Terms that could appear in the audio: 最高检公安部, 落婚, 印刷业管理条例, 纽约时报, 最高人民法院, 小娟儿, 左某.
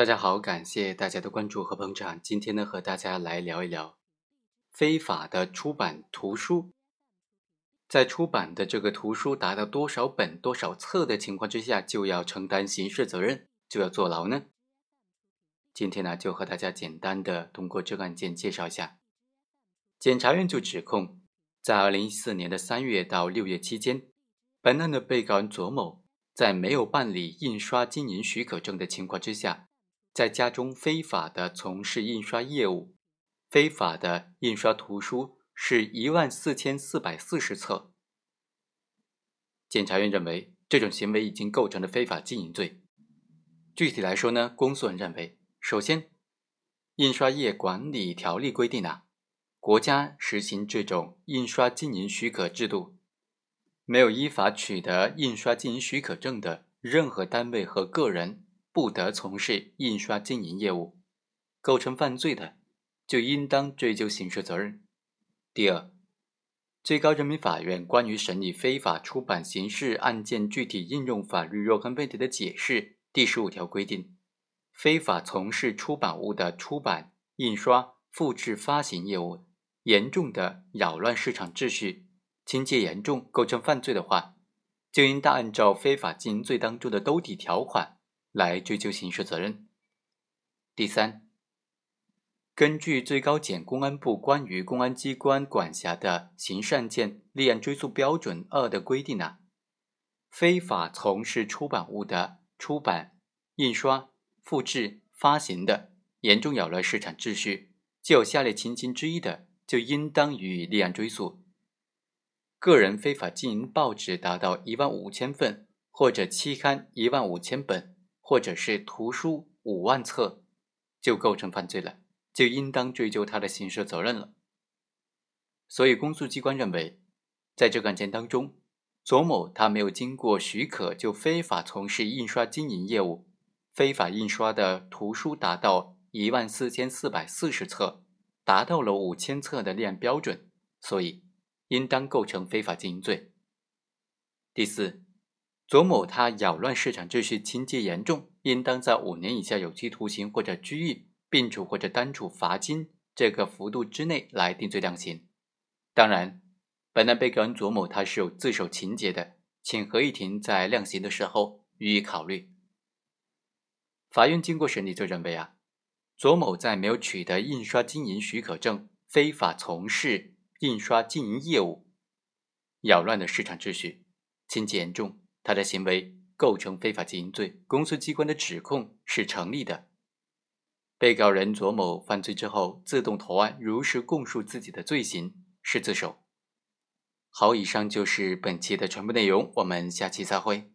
大家好，感谢大家的关注和捧场。今天呢，和大家来聊一聊非法的出版图书。在出版的这个图书达到多少本多少册的情况之下，就要承担刑事责任，就要坐牢呢？今天呢，就和大家简单的通过这个案件介绍一下。检察院就指控，在2014年的3月到6月期间，本案的被告人左某在没有办理印刷经营许可证的情况之下，在家中非法的从事印刷业务，非法的印刷图书是14440册。检察院认为，这种行为已经构成了非法经营罪。具体来说呢，公诉人认为，首先，《印刷业管理条例》规定啊，国家实行这种印刷经营许可制度，没有依法取得印刷经营许可证的任何单位和个人不得从事印刷经营业务，构成犯罪的，就应当追究刑事责任。第二，最高人民法院关于审理非法出版刑事案件具体应用法律若干问题的解释第15条规定，非法从事出版物的出版、印刷、复制、发行业务，严重的扰乱市场秩序，情节严重，构成犯罪的话，就应当按照非法经营罪当中的兜底条款来追究刑事责任。第三，根据最高检公安部关于公安机关管辖的刑事案件立案追诉标准2的规定啊，非法从事出版物的出版、印刷、复制、发行的，严重扰乱市场秩序，既有下列情形之一的，就应当予以立案追诉：个人非法经营报纸达到15000份，或者期刊15000本，或者是图书50000册，就构成犯罪了，就应当追究他的刑事责任了。所以公诉机关认为，在这个案件当中，左某他没有经过许可就非法从事印刷经营业务，非法印刷的图书达到14440册，达到了5000册的立案标准，所以应当构成非法经营罪。第四，左某他扰乱市场秩序，情节严重，应当在5年以下有期徒刑或者拘役，并处或者单处罚金这个幅度之内来定罪量刑。当然，本案被告人左某他是有自首情节的，请合议庭在量刑的时候予以考虑。法院经过审理就认为啊，左某在没有取得印刷经营许可证，非法从事印刷经营业务，扰乱了市场秩序，情节严重，他的行为构成非法经营罪，公诉机关的指控是成立的。被告人左某犯罪之后自动投案，如实供述自己的罪行，是自首。好，以上就是本期的全部内容，我们下期再会。